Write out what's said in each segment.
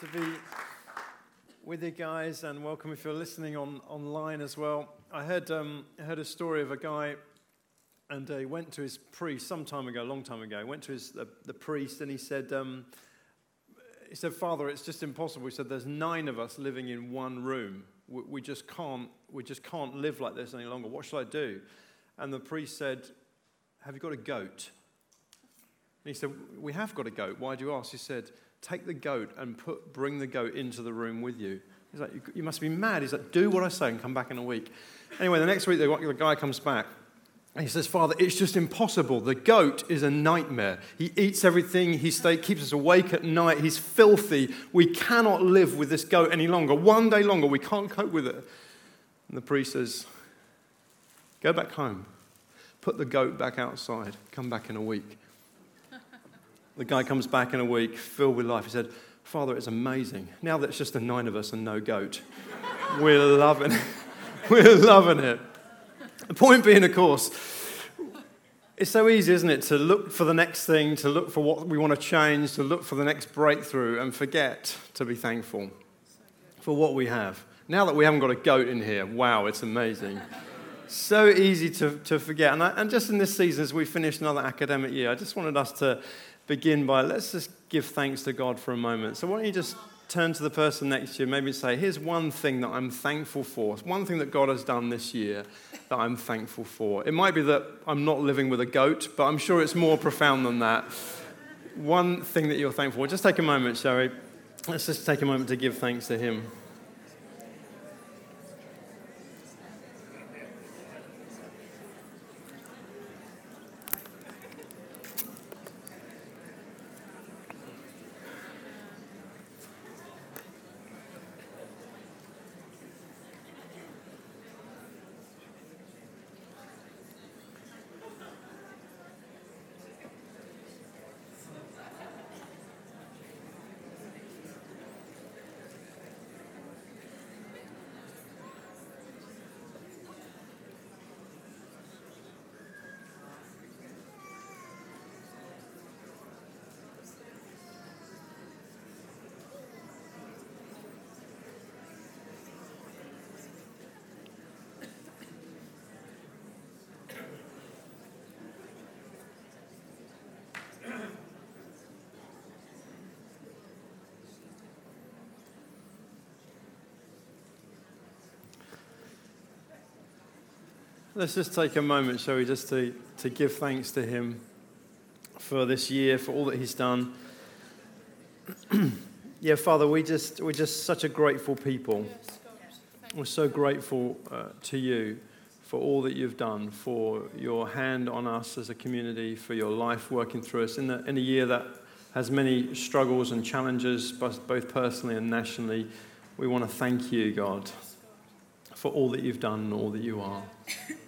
to be with you guys, and welcome if you're listening online as well. I heard a story of a guy, and he went to his priest some time ago, a long time ago. He went to the priest, and he said, "Father, it's just impossible." He said, "There's 9 of us living in one room. We just can't live like this any longer. What shall I do?" And the priest said, "Have you got a goat?" And he said, "We have got a goat. Why do you ask?" He said, "Take the goat and bring the goat into the room with you." He's like, "You must be mad." He's like, "Do what I say and come back in a week." Anyway, the next week, the guy comes back. And he says, "Father, it's just impossible. The goat is a nightmare. He eats everything. He keeps us awake at night. He's filthy. We cannot live with this goat any longer. One day longer, we can't cope with it." And the priest says, "Go back home. Put the goat back outside. Come back in a week." The guy comes back in a week, filled with life. He said, "Father, it's amazing. Now that it's just the 9 of us and no goat, we're loving it. We're loving it." The point being, of course, it's so easy, isn't it, to look for the next thing, to look for what we want to change, to look for the next breakthrough, and forget to be thankful for what we have. Now that we haven't got a goat in here, wow, it's amazing. So easy to forget. And just in this season, as we finish another academic year, I just wanted us to begin by, let's just give thanks to God for a moment. So why don't you just turn to the person next to you, maybe say, "Here's one thing that I'm thankful for. It's one thing that God has done this year that I'm thankful for." It might be that I'm not living with a goat, but I'm sure it's more profound than that. One thing that you're thankful for. Just take a moment, shall we? Let's just take a moment to give thanks to him. Let's just take a moment, shall we, just to give thanks to him for this year, for all that he's done. Yeah, Father, we're just such a grateful people. We're so grateful to you for all that you've done, for your hand on us as a community, for your life working through us in a year that has many struggles and challenges, both personally and nationally. We want to thank you, God, for all that you've done and all that you are.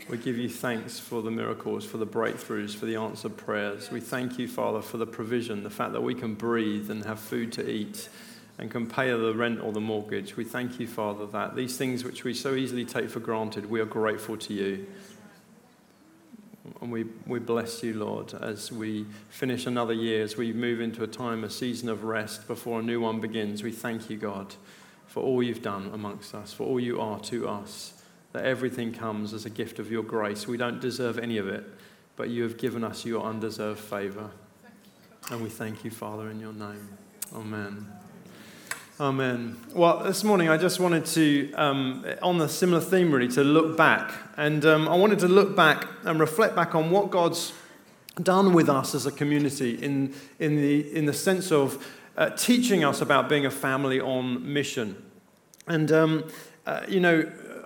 We give you thanks for the miracles, for the breakthroughs, for the answered prayers. We thank you, Father, for the provision, the fact that we can breathe and have food to eat and can pay the rent or the mortgage. We thank you, Father, that these things which we so easily take for granted, we are grateful to you. And we bless you, Lord, as we finish another year, as we move into a season of rest before a new one begins. We thank you, God, for all you've done amongst us, for all you are to us. That everything comes as a gift of your grace. We don't deserve any of it, but you have given us your undeserved favor. And we thank you, Father, in your name. Amen. Amen. Well, this morning I just wanted to, on a similar theme really, to look back. And I wanted to look back and reflect back on what God's done with us as a community in the sense of teaching us about being a family on mission. And,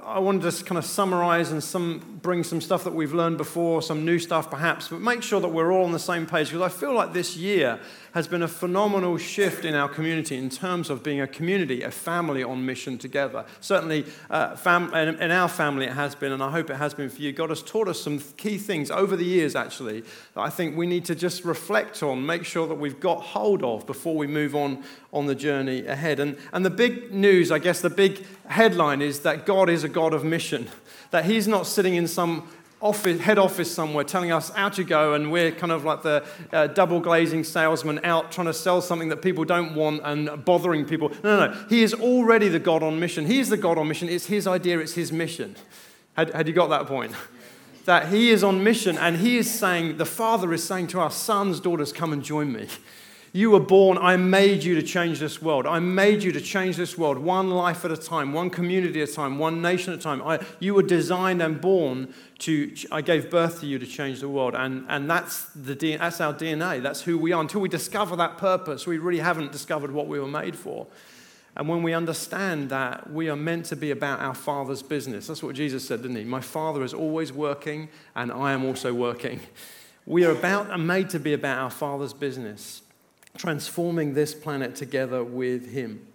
I want to just kind of summarize and bring some stuff that we've learned before, some new stuff perhaps, but make sure that we're all on the same page, because I feel like this year has been a phenomenal shift in our community in terms of being a community, a family on mission together. Certainly in our family it has been, and I hope it has been for you. God has taught us some key things over the years, actually, that I think we need to just reflect on, make sure that we've got hold of before we move on the journey ahead. And the big news, I guess the big headline, is that God is a God of mission, that he's not sitting in some office, head office somewhere telling us out you go, and we're kind of like the double glazing salesman out trying to sell something that people don't want and bothering people. No. He is already the God on mission. He is the God on mission. It's his idea. It's his mission. Had you got that point? That he is on mission, and he is saying, the Father is saying to our sons, daughters, come and join me. You were born, I made you to change this world. I made you to change this world, one life at a time, one community at a time, one nation at a time. You were designed and born to, I gave birth to you to change the world. And that's our DNA. That's who we are. Until we discover that purpose, we really haven't discovered what we were made for. And when we understand that we are meant to be about our Father's business, that's what Jesus said, didn't he? My Father is always working, and I am also working. We are about and made to be about our Father's business, transforming this planet together with him.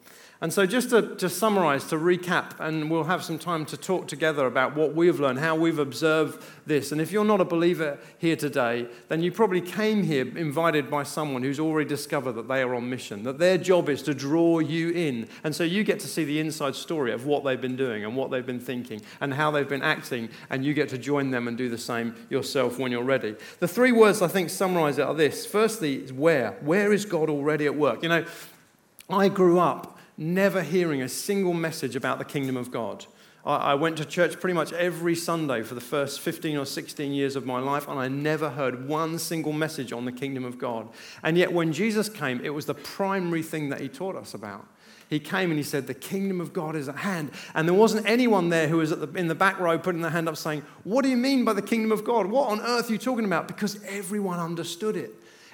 And so just to summarize, to recap, and we'll have some time to talk together about what we've learned, how we've observed this. And if you're not a believer here today, then you probably came here invited by someone who's already discovered that they are on mission, that their job is to draw you in. And so you get to see the inside story of what they've been doing and what they've been thinking and how they've been acting, and you get to join them and do the same yourself when you're ready. The three words I think summarize it are this. Firstly, is where. Where is God already at work? You know, I grew up never hearing a single message about the kingdom of God. I went to church pretty much every Sunday for the first 15 or 16 years of my life, and I never heard one single message on the kingdom of God. And yet when Jesus came, it was the primary thing that he taught us about. He came and he said, the kingdom of God is at hand. And there wasn't anyone there who was in the back row putting their hand up saying, what do you mean by the kingdom of God? What on earth are you talking about? Because everyone understood it.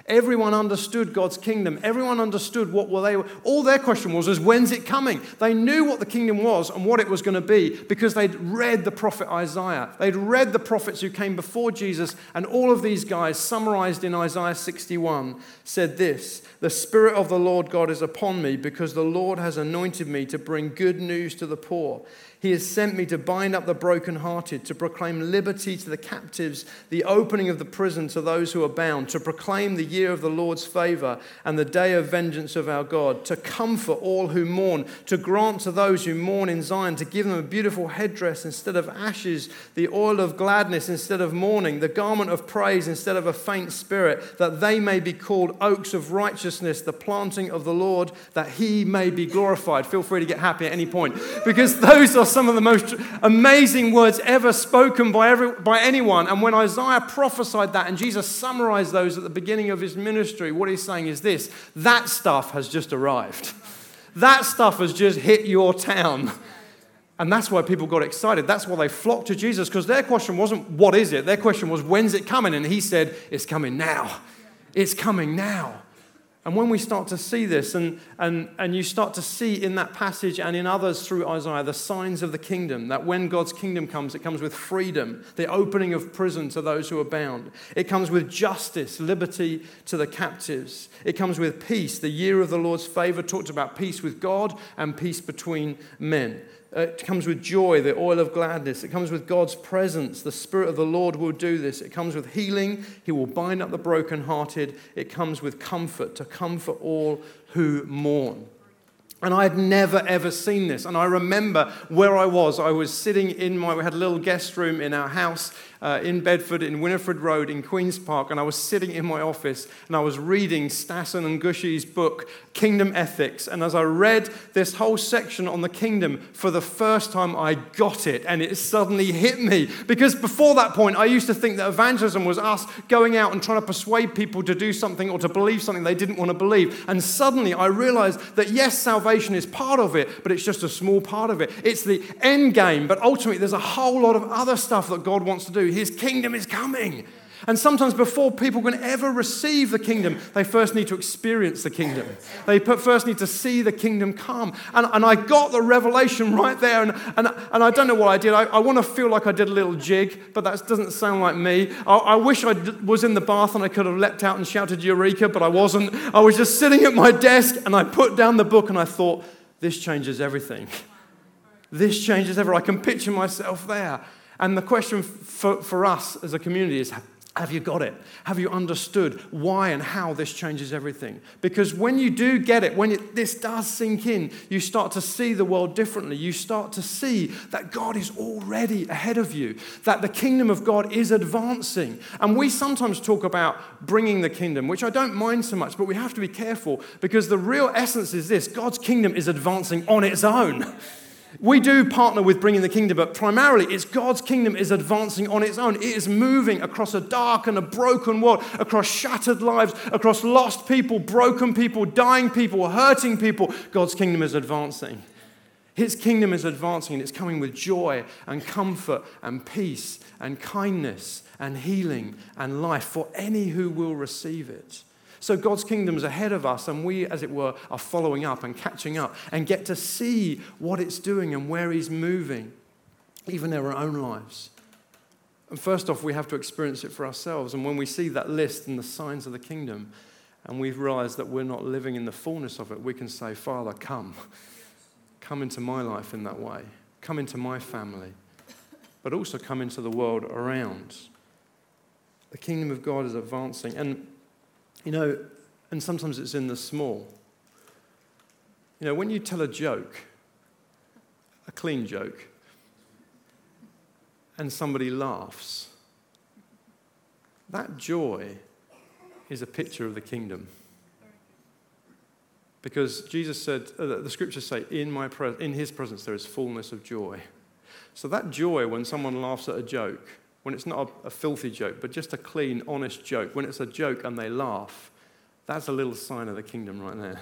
Everyone understood God's kingdom. Everyone understood what were they. All their question was, when's it coming? They knew what the kingdom was and what it was going to be because they'd read the prophet Isaiah. They'd read the prophets who came before Jesus, and all of these guys summarized in Isaiah 61 said this, the Spirit of the Lord God is upon me because the Lord has anointed me to bring good news to the poor. He has sent me to bind up the brokenhearted, to proclaim liberty to the captives, the opening of the prison to those who are bound, to proclaim the year of the Lord's favor and the day of vengeance of our God, to comfort all who mourn, to grant to those who mourn in Zion, to give them a beautiful headdress instead of ashes, the oil of gladness instead of mourning, the garment of praise instead of a faint spirit, that they may be called oaks of righteousness, the planting of the Lord, that he may be glorified. Feel free to get happy at any point, because those are some of the most amazing words ever spoken by anyone. And when Isaiah prophesied that and Jesus summarized those at the beginning of his ministry, what he's saying is this: that stuff has just arrived. That stuff has just hit your town. And that's why people got excited. That's why they flocked to Jesus, because their question wasn't, what is it? Their question was, when's it coming? And he said, it's coming now. It's coming now. And when we start to see this, and you start to see in that passage and in others through Isaiah the signs of the kingdom, that when God's kingdom comes, it comes with freedom, the opening of prison to those who are bound. It comes with justice, liberty to the captives. It comes with peace. The year of the Lord's favor talked about peace with God and peace between men. It comes with joy, the oil of gladness. It comes with God's presence. The Spirit of the Lord will do this. It comes with healing. He will bind up the brokenhearted. It comes with comfort, to comfort all who mourn. And I had never, ever seen this. And I remember where I was. I was sitting we had a little guest room in our house in Bedford, in Winifred Road, in Queen's Park. And I was sitting in my office and I was reading Stassen and Gushi's book, Kingdom Ethics. And as I read this whole section on the kingdom, for the first time I got it. And it suddenly hit me. Because before that point, I used to think that evangelism was us going out and trying to persuade people to do something or to believe something they didn't want to believe. And suddenly I realized that, yes, salvation is part of it, but it's just a small part of it. It's the end game, but ultimately there's a whole lot of other stuff that God wants to do. His kingdom is coming. And sometimes before people can ever receive the kingdom, they first need to experience the kingdom. They first need to see the kingdom come. And I got the revelation right there. And I don't know what I did. I want to feel like I did a little jig, but that doesn't sound like me. I wish I was in the bath and I could have leapt out and shouted Eureka, but I wasn't. I was just sitting at my desk and I put down the book and I thought, this changes everything. This changes everything. I can picture myself there. And the question for us as a community is, Have you got it? Have you understood why and how this changes everything? Because when you do get it, this does sink in, you start to see the world differently. You start to see that God is already ahead of you, that the kingdom of God is advancing. And we sometimes talk about bringing the kingdom, which I don't mind so much, but we have to be careful because the real essence is this: God's kingdom is advancing on its own. We do partner with bringing the kingdom, but primarily it's God's kingdom is advancing on its own. It is moving across a dark and a broken world, across shattered lives, across lost people, broken people, dying people, hurting people. God's kingdom is advancing. His kingdom is advancing, and it's coming with joy and comfort and peace and kindness and healing and life for any who will receive it. So God's kingdom is ahead of us, and we, as it were, are following up and catching up and get to see what it's doing and where he's moving, even in our own lives. And first off, we have to experience it for ourselves. And when we see that list and the signs of the kingdom, and we realize that we're not living in the fullness of it, we can say, Father, come. Come into my life in that way. Come into my family. But also come into the world around. The kingdom of God is advancing. And sometimes it's in the small. You know, when you tell a joke, a clean joke, and somebody laughs, that joy is a picture of the kingdom. Because Jesus said, the scriptures say, in his presence there is fullness of joy. So that joy when someone laughs at a joke, when it's not a filthy joke, but just a clean, honest joke, when it's a joke and they laugh, that's a little sign of the kingdom right there.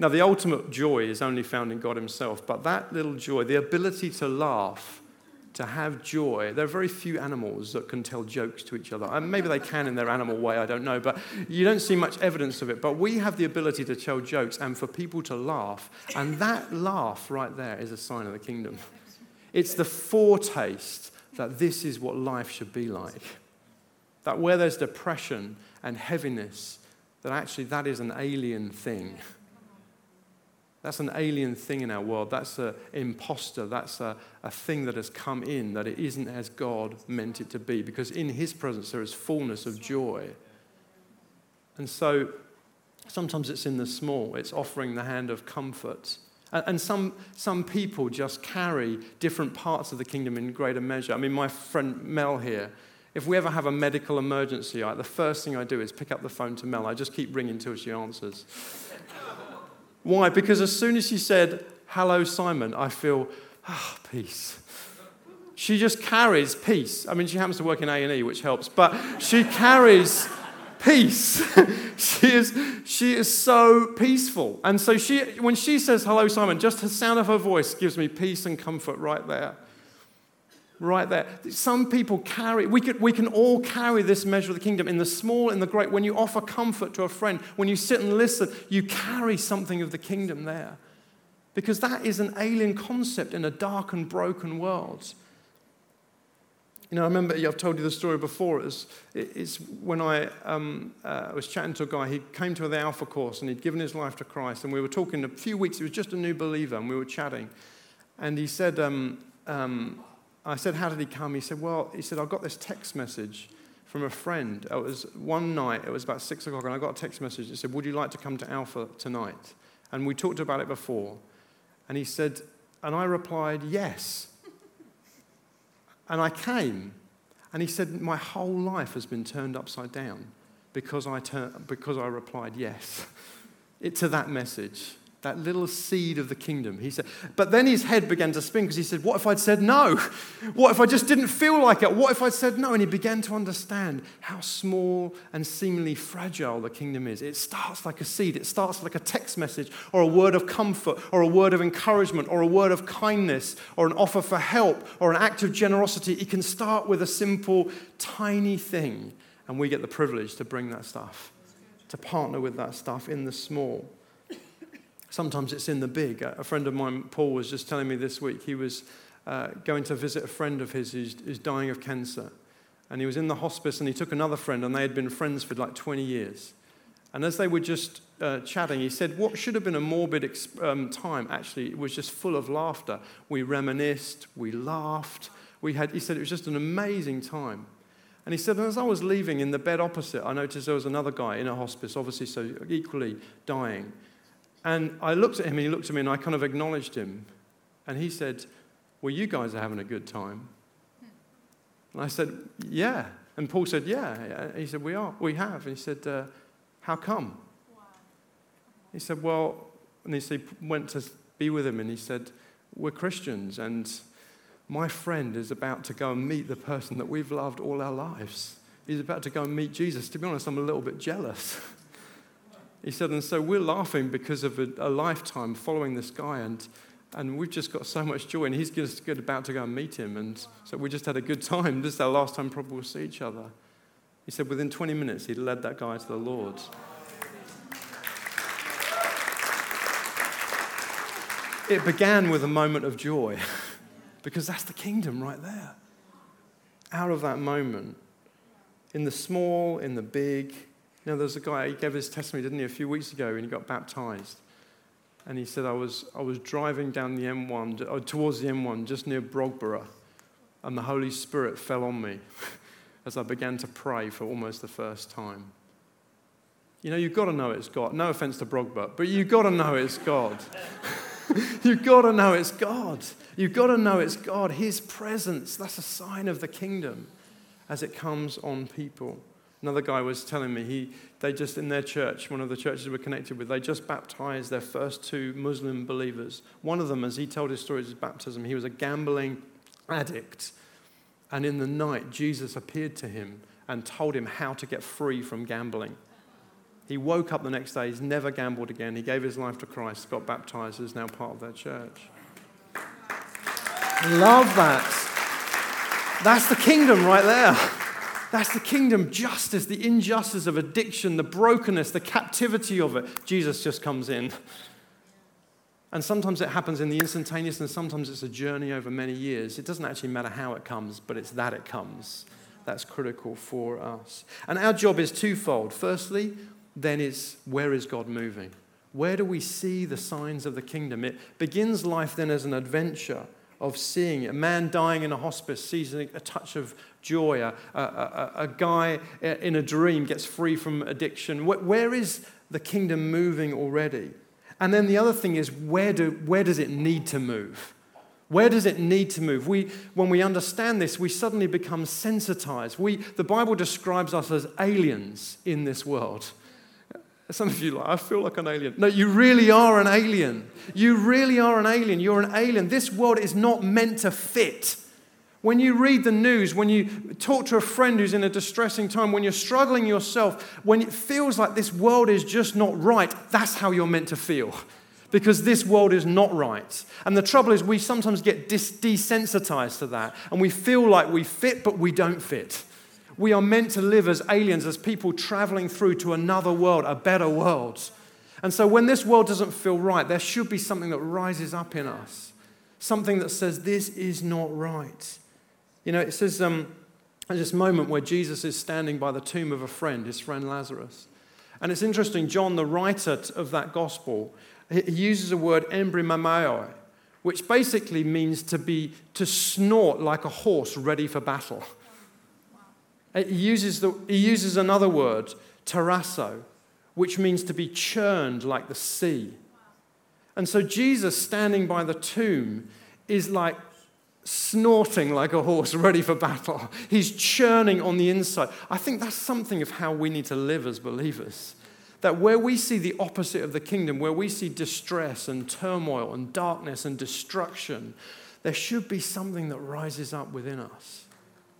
Now, the ultimate joy is only found in God himself, but that little joy, the ability to laugh, to have joy, there are very few animals that can tell jokes to each other. And maybe they can in their animal way, I don't know, but you don't see much evidence of it. But we have the ability to tell jokes and for people to laugh, and that laugh right there is a sign of the kingdom. It's the foretaste that this is what life should be like. That where there's depression and heaviness, that actually that is an alien thing. That's an alien thing in our world. That's an imposter. That's a thing that has come in, that it isn't as God meant it to be, because in his presence there is fullness of joy. And so sometimes it's in the small. It's offering the hand of comfort. And some people just carry different parts of the kingdom in greater measure. I mean, my friend Mel here, if we ever have a medical emergency, the first thing I do is pick up the phone to Mel. I just keep ringing till she answers. Why? Because as soon as she said, hello, Simon, I feel, peace. She just carries peace. I mean, she happens to work in A&E, which helps, but she carries peace. She is so peaceful. And so when she says, hello, Simon, just the sound of her voice gives me peace and comfort right there. Right there. Some people carry, we can all carry this measure of the kingdom in the small, in the great. When you offer comfort to a friend, when you sit and listen, you carry something of the kingdom there. Because that is an alien concept in a dark and broken world. You know, I remember, I've told you the story before, it's when I was chatting to a guy. He came to the Alpha course and he'd given his life to Christ, and we were talking a few weeks, he was just a new believer, and we were chatting, and he said, I said, how did he come? He said, I got this text message from a friend. It was one night, it was about 6:00, and I got a text message that said, would you like to come to Alpha tonight? And we talked about it before, and he said, and I replied, yes. And I came, and he said, my whole life has been turned upside down because I replied yes to that message, that little seed of the kingdom. He said, but then his head began to spin because he said, what if I'd said no? What if I just didn't feel like it? What if I'd said no? And he began to understand how small and seemingly fragile the kingdom is. It starts like a seed. It starts like a text message or a word of comfort or a word of encouragement or a word of kindness or an offer for help or an act of generosity. It can start with a simple, tiny thing, and we get the privilege to bring that stuff, to partner with that stuff in the small. Sometimes it's in the big. A friend of mine, Paul, was just telling me this week, he was going to visit a friend of his who's dying of cancer. And he was in the hospice, and he took another friend, and they had been friends for like 20 years. And as they were just chatting, he said, what should have been a morbid time, actually, it was just full of laughter. We reminisced, we laughed. He said it was just an amazing time. And he said, as I was leaving in the bed opposite, I noticed there was another guy in a hospice, obviously so equally dying. And I looked at him, and he looked at me, and I kind of acknowledged him. And he said, well, you guys are having a good time. And I said, yeah. And Paul said, yeah. And he said, we have. And he said, how come? Wow. He said, well, and he went to be with him, and he said, we're Christians, and my friend is about to go and meet the person that we've loved all our lives. He's about to go and meet Jesus. To be honest, I'm a little bit jealous. He said, and so we're laughing because of a lifetime following this guy, and we've just got so much joy, and he's just about to go and meet him, and so we just had a good time. This is our last time probably we'll see each other. He said within 20 minutes, he'd led that guy to the Lord. It began with a moment of joy. Because that's the kingdom right there. Out of that moment, in the small, in the big. You know, there's a guy, he gave his testimony, didn't he, a few weeks ago, and he got baptized. And he said, I was driving down the M1, or towards the M1, just near Brogborough, and the Holy Spirit fell on me as I began to pray for almost the first time. You know, you've got to know it's God. No offense to Brogborough, but you've got to know it's God. You've got to know it's God. You've got to know it's God. His presence, that's a sign of the kingdom as it comes on people. Another guy was telling me, they just, in their church, one of the churches we're connected with, they just baptized their first two Muslim believers. One of them, as he told his stories of baptism, he was a gambling addict. And in the night, Jesus appeared to him and told him how to get free from gambling. He woke up the next day, he's never gambled again. He gave his life to Christ, got baptized, is now part of their church. Love that. That's the kingdom right there. That's the kingdom justice, the injustice of addiction, the brokenness, the captivity of it. Jesus just comes in. And sometimes it happens in the instantaneous, and sometimes it's a journey over many years. It doesn't actually matter how it comes, but it's that it comes. That's critical for us. And our job is twofold. Firstly, then it's where is God moving? Where do we see the signs of the kingdom? It begins life then as an adventure of seeing a man dying in a hospice sees a touch of joy. A guy in a dream gets free from addiction. Where is the kingdom moving already? And then the other thing is where does it need to move? Where does it need to move? When we understand this, we suddenly become sensitized. The Bible describes us as aliens in this world. Some of you are like, I feel like an alien. No, you really are an alien. You really are an alien. You're an alien. This world is not meant to fit. When you read the news, when you talk to a friend who's in a distressing time, when you're struggling yourself, when it feels like this world is just not right, that's how you're meant to feel. Because this world is not right. And the trouble is we sometimes get desensitized to that. And we feel like we fit, but we don't fit. We are meant to live as aliens, as people traveling through to another world, a better world. And so when this world doesn't feel right, there should be something that rises up in us. Something that says, this is not right. You know, it says at this moment where Jesus is standing by the tomb of a friend, his friend Lazarus. And it's interesting, John, the writer of that gospel, he uses the word embrimamai, which basically means to snort like a horse ready for battle. He uses another word, terasso, which means to be churned like the sea. And so Jesus standing by the tomb is like snorting like a horse ready for battle. He's churning on the inside. I think that's something of how we need to live as believers. That where we see the opposite of the kingdom, where we see distress and turmoil and darkness and destruction, there should be something that rises up within us.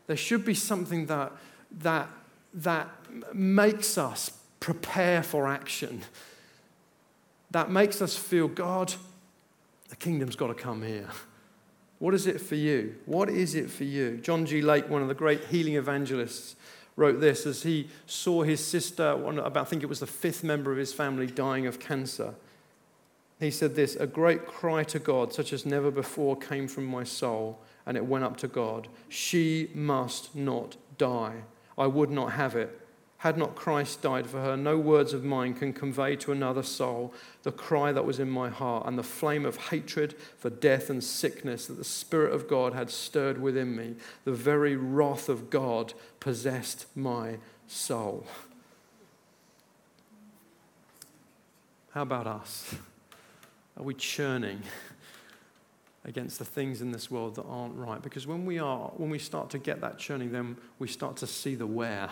There should be something that makes us prepare for action, that makes us feel, God, the kingdom's got to come here. What is it for you? What is it for you? John G. Lake, one of the great healing evangelists, wrote this as he saw his sister, I think it was the fifth member of his family, dying of cancer. He said this, a great cry to God, such as never before, came from my soul, and it went up to God. She must not die. I would not have it. Had not Christ died for her, no words of mine can convey to another soul the cry that was in my heart and the flame of hatred for death and sickness that the Spirit of God had stirred within me. The very wrath of God possessed my soul. How about us? Are we churning against the things in this world that aren't right? Because when we start to get that churning, then we start to see the where.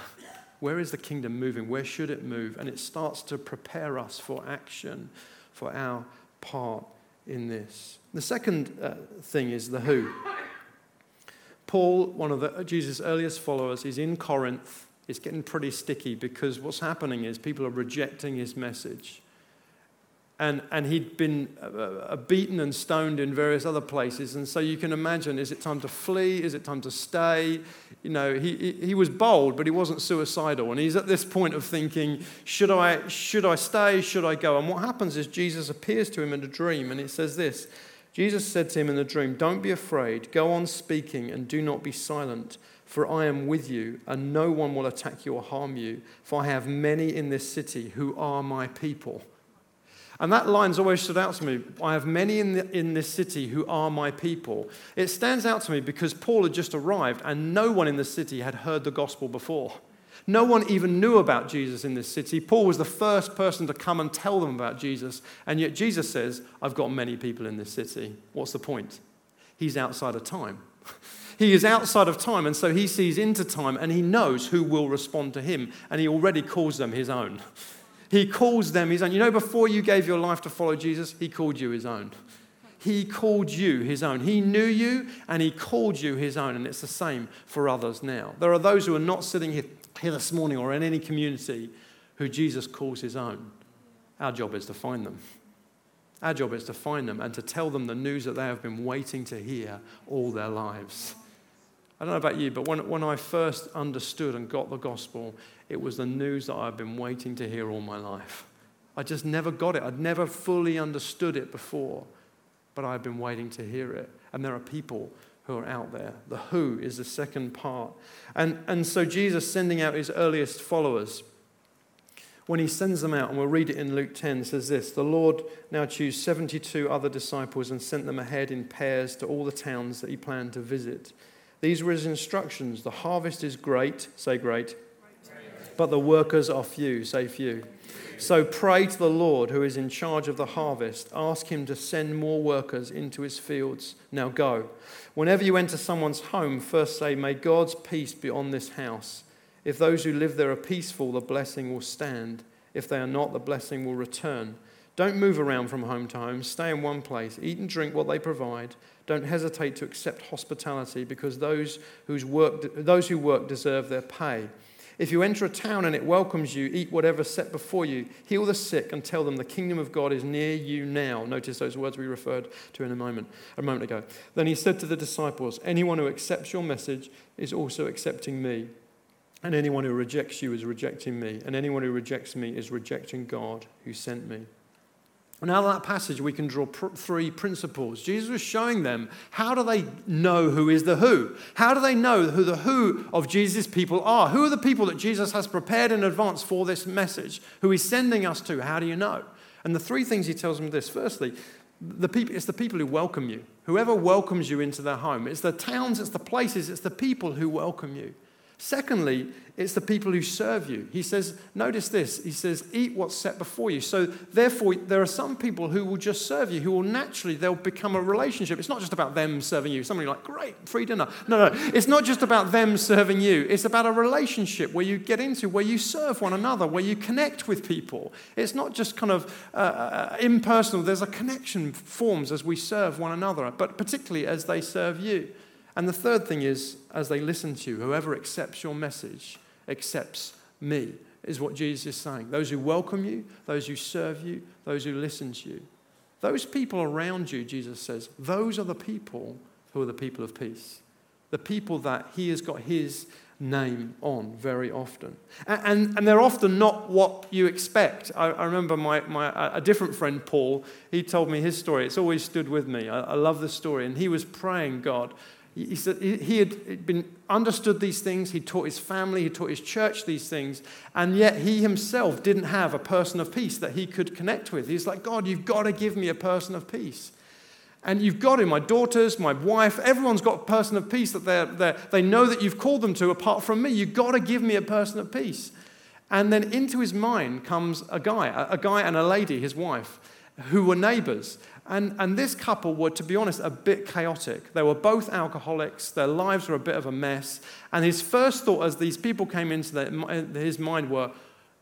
Where is the kingdom moving? Where should it move? And it starts to prepare us for action, for our part in this. The second thing is the who. Paul, one of Jesus' earliest followers, is in Corinth. It's getting pretty sticky because what's happening is people are rejecting his message. And he'd been beaten and stoned in various other places. And so you can imagine, is it time to flee? Is it time to stay? You know, he was bold, but he wasn't suicidal. And he's at this point of thinking, should I stay? Should I go? And what happens is Jesus appears to him in a dream. And it says this, Jesus said to him in the dream, "Don't be afraid. Go on speaking and do not be silent. For I am with you and no one will attack you or harm you. For I have many in this city who are my people." And that line's always stood out to me. I have many in this city who are my people. It stands out to me because Paul had just arrived and no one in the city had heard the gospel before. No one even knew about Jesus in this city. Paul was the first person to come and tell them about Jesus. And yet Jesus says, "I've got many people in this city." What's the point? He's outside of time. He is outside of time, and so he sees into time and he knows who will respond to him. And he already calls them his own. He calls them his own. You know, before you gave your life to follow Jesus, he called you his own. He called you his own. He knew you and he called you his own. And it's the same for others now. There are those who are not sitting here this morning or in any community who Jesus calls his own. Our job is to find them. Our job is to find them and to tell them the news that they have been waiting to hear all their lives. I don't know about you, but when I first understood and got the gospel, it was the news that I've been waiting to hear all my life. I just never got it. I'd never fully understood it before, but I've been waiting to hear it. And there are people who are out there. The who is the second part. And so Jesus sending out his earliest followers, when he sends them out, and we'll read it in Luke 10, says this, "The Lord now chose 72 other disciples and sent them ahead in pairs to all the towns that he planned to visit. These were his instructions. The harvest is great," say great, "but the workers are few," say few. "So pray to the Lord who is in charge of the harvest. Ask him to send more workers into his fields. Now go. Whenever you enter someone's home, first say, 'May God's peace be on this house.' If those who live there are peaceful, the blessing will stand. If they are not, the blessing will return. Don't move around from home to home. Stay in one place. Eat and drink what they provide. Don't hesitate to accept hospitality, because those who work deserve their pay. If you enter a town and it welcomes you, eat whatever set before you. Heal the sick and tell them the kingdom of God is near you now." Notice those words we referred to in a moment ago. "Then he said to the disciples, 'Anyone who accepts your message is also accepting me. And anyone who rejects you is rejecting me. And anyone who rejects me is rejecting God who sent me.'" And out of that passage, we can draw three principles. Jesus was showing them, how do they know who is the who? How do they know who the who of Jesus' people are? Who are the people that Jesus has prepared in advance for this message? Who he's sending us to? How do you know? And the three things he tells them are this. Firstly, it's the people who welcome you. Whoever welcomes you into their home. It's the towns, it's the places, it's the people who welcome you. Secondly, it's the people who serve you. He says, notice this, he says, "Eat what's set before you." So therefore, there are some people who will just serve you, who will naturally, they'll become a relationship. It's not just about them serving you. Somebody like, "Great, free dinner." No, it's not just about them serving you. It's about a relationship where you get into, where you serve one another, where you connect with people. It's not just kind of impersonal. There's a connection forms as we serve one another, but particularly as they serve you. And the third thing is, as they listen to you, whoever accepts your message accepts me, is what Jesus is saying. Those who welcome you, those who serve you, those who listen to you. Those people around you, Jesus says, those are the people who are the people of peace. The people that he has got his name on very often. And they're often not what you expect. I remember a different friend, Paul, he told me his story. It's always stood with me. I love the story. And he was praying, "God, He said he had been understood these things. He taught his family, he taught his church these things, and yet he himself didn't have a person of peace that he could connect with. He's like, God, you've got to give me a person of peace. And you've got him, my daughters, my wife, everyone's got a person of peace that they know that you've called them to apart from me. You've got to give me a person of peace. And then into his mind comes a guy and a lady, his wife, who were neighbors. And this couple were, to be honest, a bit chaotic. They were both alcoholics. Their lives were a bit of a mess. And his first thought as these people came into his mind were,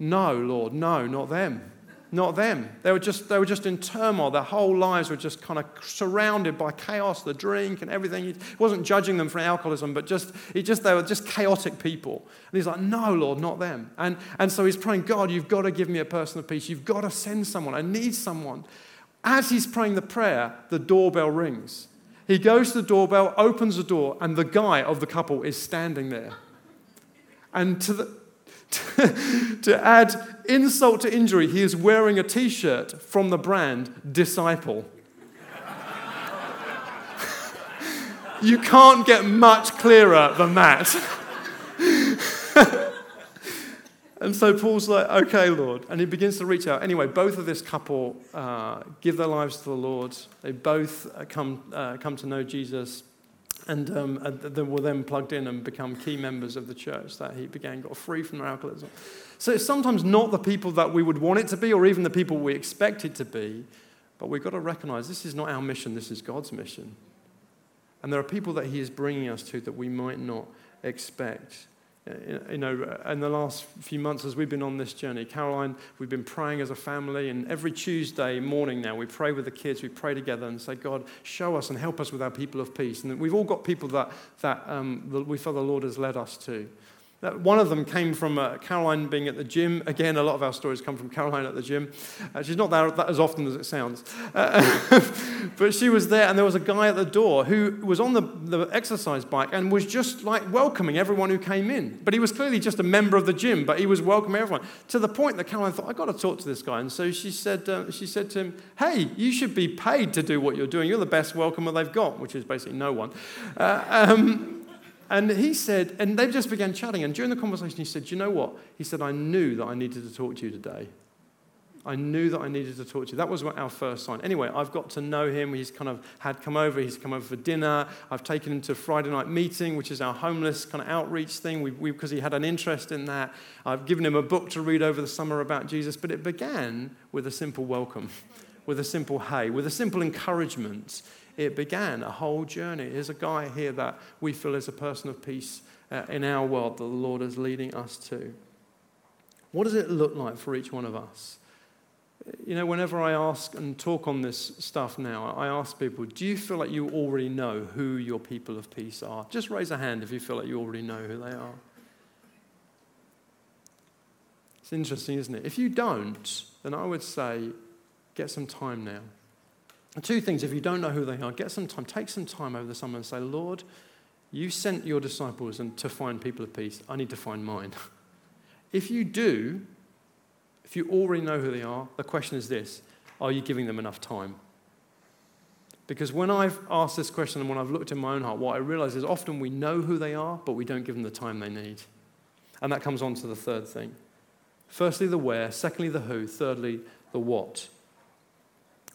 no, Lord, no, not them. Not them. They were just in turmoil. Their whole lives were just kind of surrounded by chaos, the drink and everything. He wasn't judging them for alcoholism, but they were just chaotic people. And he's like, no, Lord, not them. And so he's praying, God, you've got to give me a person of peace. You've got to send someone. I need someone. As he's praying the prayer, the doorbell rings. He goes to the doorbell, opens the door, and the guy of the couple is standing there. And to add insult to injury, he is wearing a T-shirt from the brand Disciple. You can't get much clearer than that. And so Paul's like, okay, Lord. And he begins to reach out. Anyway, both of this couple give their lives to the Lord. They both come to know Jesus. And they were then plugged in and become key members of the church that he began, got free from their alcoholism. So it's sometimes not the people that we would want it to be or even the people we expect it to be, but we've got to recognize this is not our mission, this is God's mission. And there are people that he is bringing us to that we might not expect. You know, in the last few months as we've been on this journey, Caroline, we've been praying as a family, and every Tuesday morning now we pray with the kids, we pray together and say, God, show us and help us with our people of peace. And we've all got people that we feel the Lord has led us to. One of them came from Caroline being at the gym. Again, a lot of our stories come from Caroline at the gym. She's not there that as often as it sounds. But she was there, and there was a guy at the door who was on the exercise bike and was just like welcoming everyone who came in. But he was clearly just a member of the gym, but he was welcoming everyone. To the point that Caroline thought, I've got to talk to this guy. And so she said to him, hey, you should be paid to do what you're doing. You're the best welcomer they've got, which is basically no one. And he said, and they just began chatting. And during the conversation, he said, do you know what? He said, I knew that I needed to talk to you today. I knew that I needed to talk to you. That was our first sign. Anyway, I've got to know him. He's kind of had come over. He's come over for dinner. I've taken him to Friday night meeting, which is our homeless kind of outreach thing, because he had an interest in that. I've given him a book to read over the summer about Jesus. But it began with a simple welcome, with a simple hey, with a simple encouragement. It began a whole journey. Here's a guy here that we feel is a person of peace in our world that the Lord is leading us to. What does it look like for each one of us? You know, whenever I ask and talk on this stuff now, I ask people, do you feel like you already know who your people of peace are? Just raise a hand if you feel like you already know who they are. It's interesting, isn't it? If you don't, then I would say, get some time now. Two things, if you don't know who they are, get some time, take some time over the summer and say, Lord, you sent your disciples and to find people of peace. I need to find mine. If you do, if you already know who they are, the question is this, are you giving them enough time? Because when I've asked this question and when I've looked in my own heart, what I realize is often we know who they are, but we don't give them the time they need. And that comes on to the third thing. Firstly, the where, secondly, the who, thirdly, the what.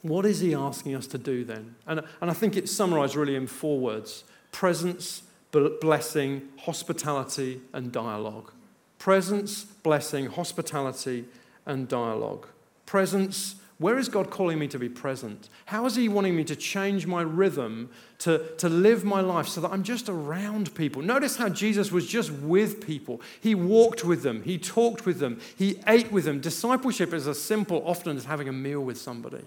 What is he asking us to do then? And I think it's summarized really in four words. Presence, blessing, hospitality, and dialogue. Presence, blessing, hospitality, and dialogue. Presence, where is God calling me to be present? How is he wanting me to change my rhythm, to live my life so that I'm just around people? Notice how Jesus was just with people. He walked with them. He talked with them. He ate with them. Discipleship is as simple often as having a meal with somebody.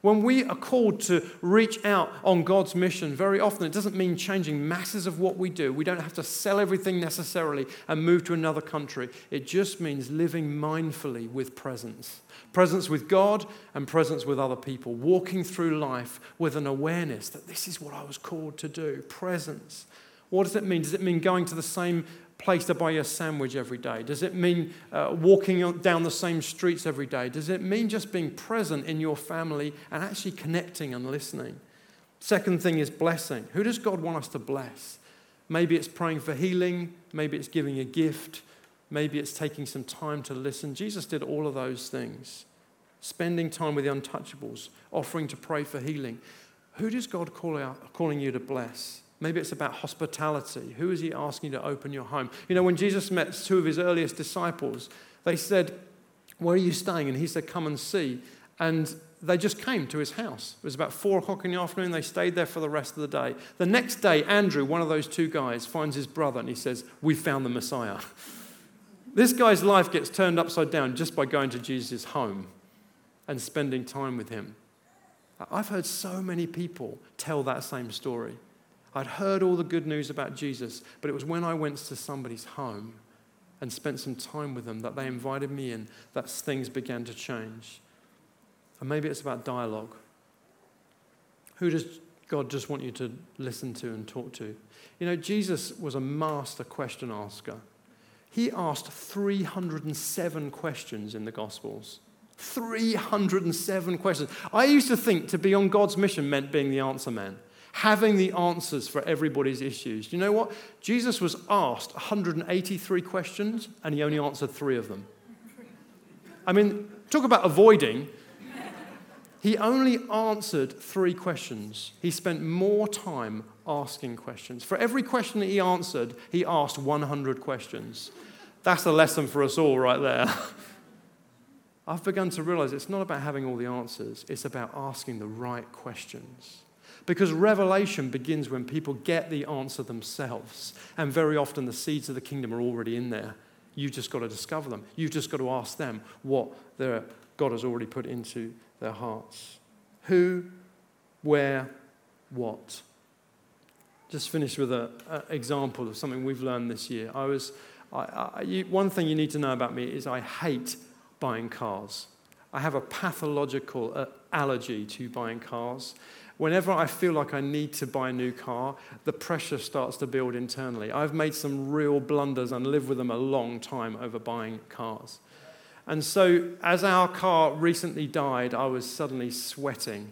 When we are called to reach out on God's mission, very often it doesn't mean changing masses of what we do. We don't have to sell everything necessarily and move to another country. It just means living mindfully with presence. Presence with God and presence with other people. Walking through life with an awareness that this is what I was called to do. Presence. What does it mean? Does it mean going to the same place to buy your sandwich every day? Does it mean walking down the same streets every day? Does it mean just being present in your family and actually connecting and listening? Second thing is blessing. Who does God want us to bless? Maybe it's praying for healing. Maybe it's giving a gift. Maybe it's taking some time to listen. Jesus did all of those things. Spending time with the untouchables. Offering to pray for healing. Who does God calling you to bless? Maybe it's about hospitality. Who is he asking you to open your home? You know, when Jesus met two of his earliest disciples, they said, where are you staying? And he said, come and see. And they just came to his house. It was about 4 o'clock in the afternoon. They stayed there for the rest of the day. The next day, Andrew, one of those two guys, finds his brother and he says, we found the Messiah. This guy's life gets turned upside down just by going to Jesus' home and spending time with him. I've heard so many people tell that same story. I'd heard all the good news about Jesus, but it was when I went to somebody's home and spent some time with them that they invited me in, that things began to change. And maybe it's about dialogue. Who does God just want you to listen to and talk to? You know, Jesus was a master question asker. He asked 307 questions in the Gospels. 307 questions. I used to think to be on God's mission meant being the answer man. Having the answers for everybody's issues. You know what? Jesus was asked 183 questions and he only answered 3 of them. I mean, talk about avoiding. He only answered 3 questions. He spent more time asking questions. For every question that he answered, he asked 100 questions. That's a lesson for us all right there. I've begun to realize it's not about having all the answers. It's about asking the right questions. Because revelation begins when people get the answer themselves. And very often the seeds of the kingdom are already in there. You've just got to discover them. You've just got to ask them what God has already put into their hearts. Who, where, what? Just finish with an example of something we've learned this year. One thing you need to know about me is I hate buying cars. I have a pathological allergy to buying cars. Whenever I feel like I need to buy a new car, the pressure starts to build internally. I've made some real blunders and lived with them a long time over buying cars. And so as our car recently died, I was suddenly sweating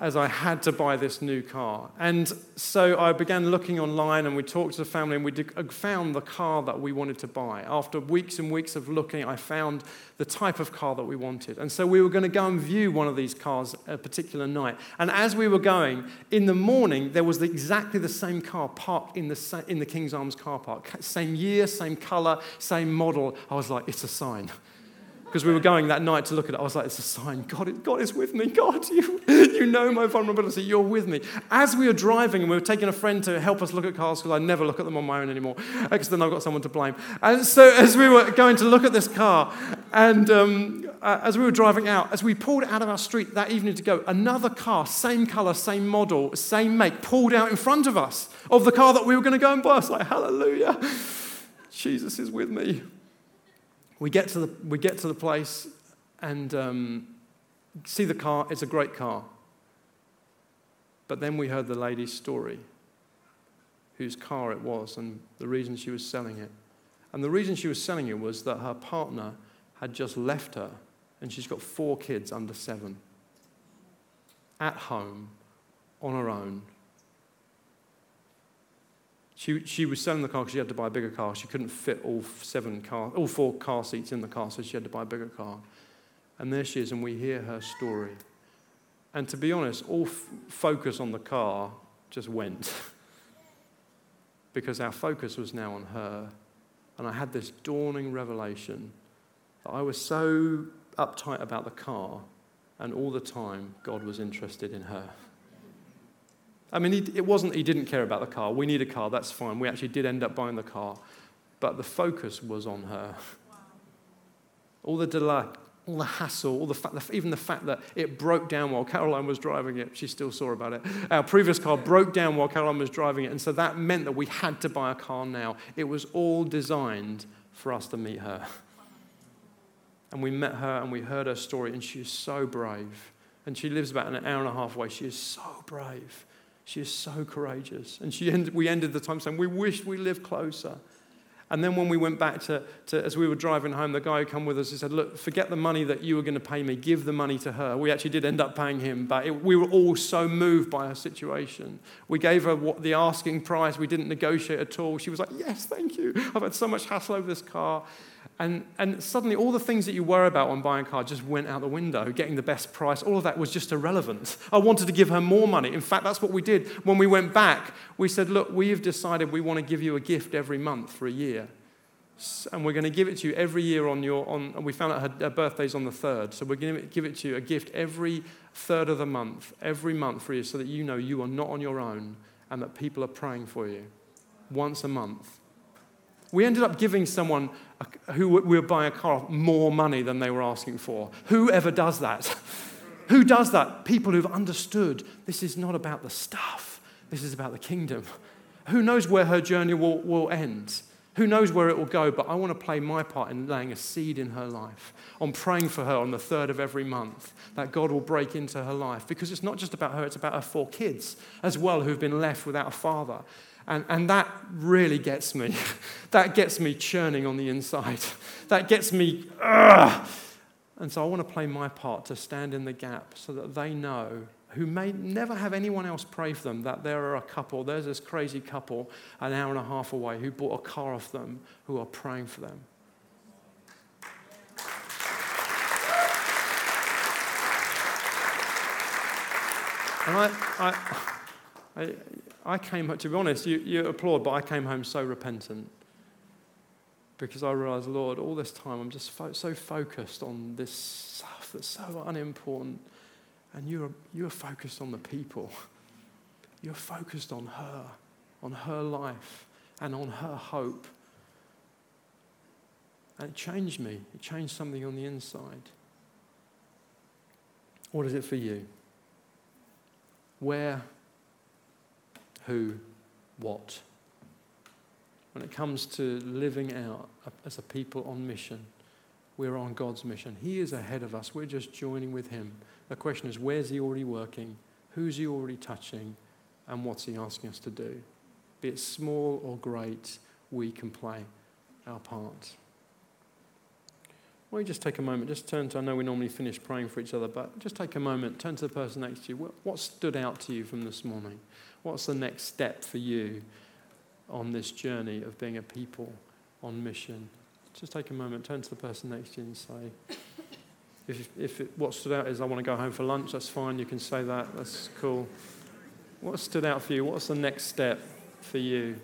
as I had to buy this new car. And so I began looking online and we talked to the family and we found the car that we wanted to buy. After weeks and weeks of looking, I found the type of car that we wanted. And so we were going to go and view one of these cars a particular night. And as we were going, in the morning, there was exactly the same car parked in the King's Arms car park. Same year, same colour, same model. I was like, it's a sign. Because we were going that night to look at it. I was like, it's a sign. God is with me. God, you know my vulnerability. You're with me. As we were driving, and we were taking a friend to help us look at cars, because I never look at them on my own anymore, because then I've got someone to blame. And so as we were going to look at this car, and as we were driving out, as we pulled out of our street that evening to go, another car, same colour, same model, same make, pulled out in front of us of the car that we were going to go and buy. I was like, hallelujah. Jesus is with me. We get to the place and see the car. It's a great car. But then we heard the lady's story, whose car it was and the reason she was selling it. And the reason she was selling it was that her partner had just left her and she's got 4 kids under 7 at home on her own. She was selling the car because she had to buy a bigger car. She couldn't fit all 4 car seats in the car, so she had to buy a bigger car. And there she is, and we hear her story. And to be honest, all focus on the car just went because our focus was now on her. And I had this dawning revelation that I was so uptight about the car, and all the time God was interested in her. I mean, it wasn't he didn't care about the car. We need a car, that's fine. We actually did end up buying the car. But the focus was on her. Wow. All the delay, all the hassle, even the fact that it broke down while Caroline was driving it. She still saw about it. Our previous car broke down while Caroline was driving it. And so that meant that we had to buy a car now. It was all designed for us to meet her. And we met her and we heard her story. And she is so brave. And she lives about an hour and a half away. She is so brave. She is so courageous. And we ended the time saying, we wished we lived closer. And then when we went back to as we were driving home, the guy who came with us, he said, look, forget the money that you were going to pay me. Give the money to her. We actually did end up paying him, but we were all so moved by her situation. We gave her the asking price. We didn't negotiate at all. She was like, yes, thank you. I've had so much hassle over this car. And suddenly all the things that you worry about on buying a car just went out the window. Getting the best price, all of that was just irrelevant. I wanted to give her more money. In fact, that's what we did. When we went back, we said, look, we have decided we want to give you a gift every month for a year. And we're going to give it to you every year and we found out her birthday's on the 3rd. So we're going to give it to you, a gift every 3rd of the month, every month for you, so that you know you are not on your own and that people are praying for you once a month. We ended up giving someone who we were buying a car off more money than they were asking for. Whoever does that? Who does that? People who've understood this is not about the stuff. This is about the kingdom. Who knows where her journey will end? Who knows where it will go? But I want to play my part in laying a seed in her life, on praying for her on the 3rd of every month, that God will break into her life. Because it's not just about her, it's about her 4 kids as well who've been left without a father. And that really gets me. That gets me churning on the inside. That gets me, And so I want to play my part to stand in the gap so that they know, who may never have anyone else pray for them, that there are a couple, there's this crazy couple an hour and a half away who bought a car off them, who are praying for them. And I came, to be honest, you applaud, but I came home so repentant because I realised, Lord, all this time I'm just so focused on this stuff that's so unimportant, and you are focused on the people. You're focused on her life, and on her hope. And it changed me. It changed something on the inside. What is it for you? Where? Who, what? When it comes to living out as a people on mission, we're on God's mission. He is ahead of us. We're just joining with him. The question is, where's he already working? Who's he already touching? And what's he asking us to do? Be it small or great, we can play our part. Why don't you just take a moment, just turn to, I know we normally finish praying for each other, but just take a moment, turn to the person next to you. What stood out to you from this morning? What's the next step for you on this journey of being a people on mission? Just take a moment, turn to the person next to you and say, what stood out is I want to go home for lunch, that's fine, you can say that, that's cool. What stood out for you? What's the next step for you?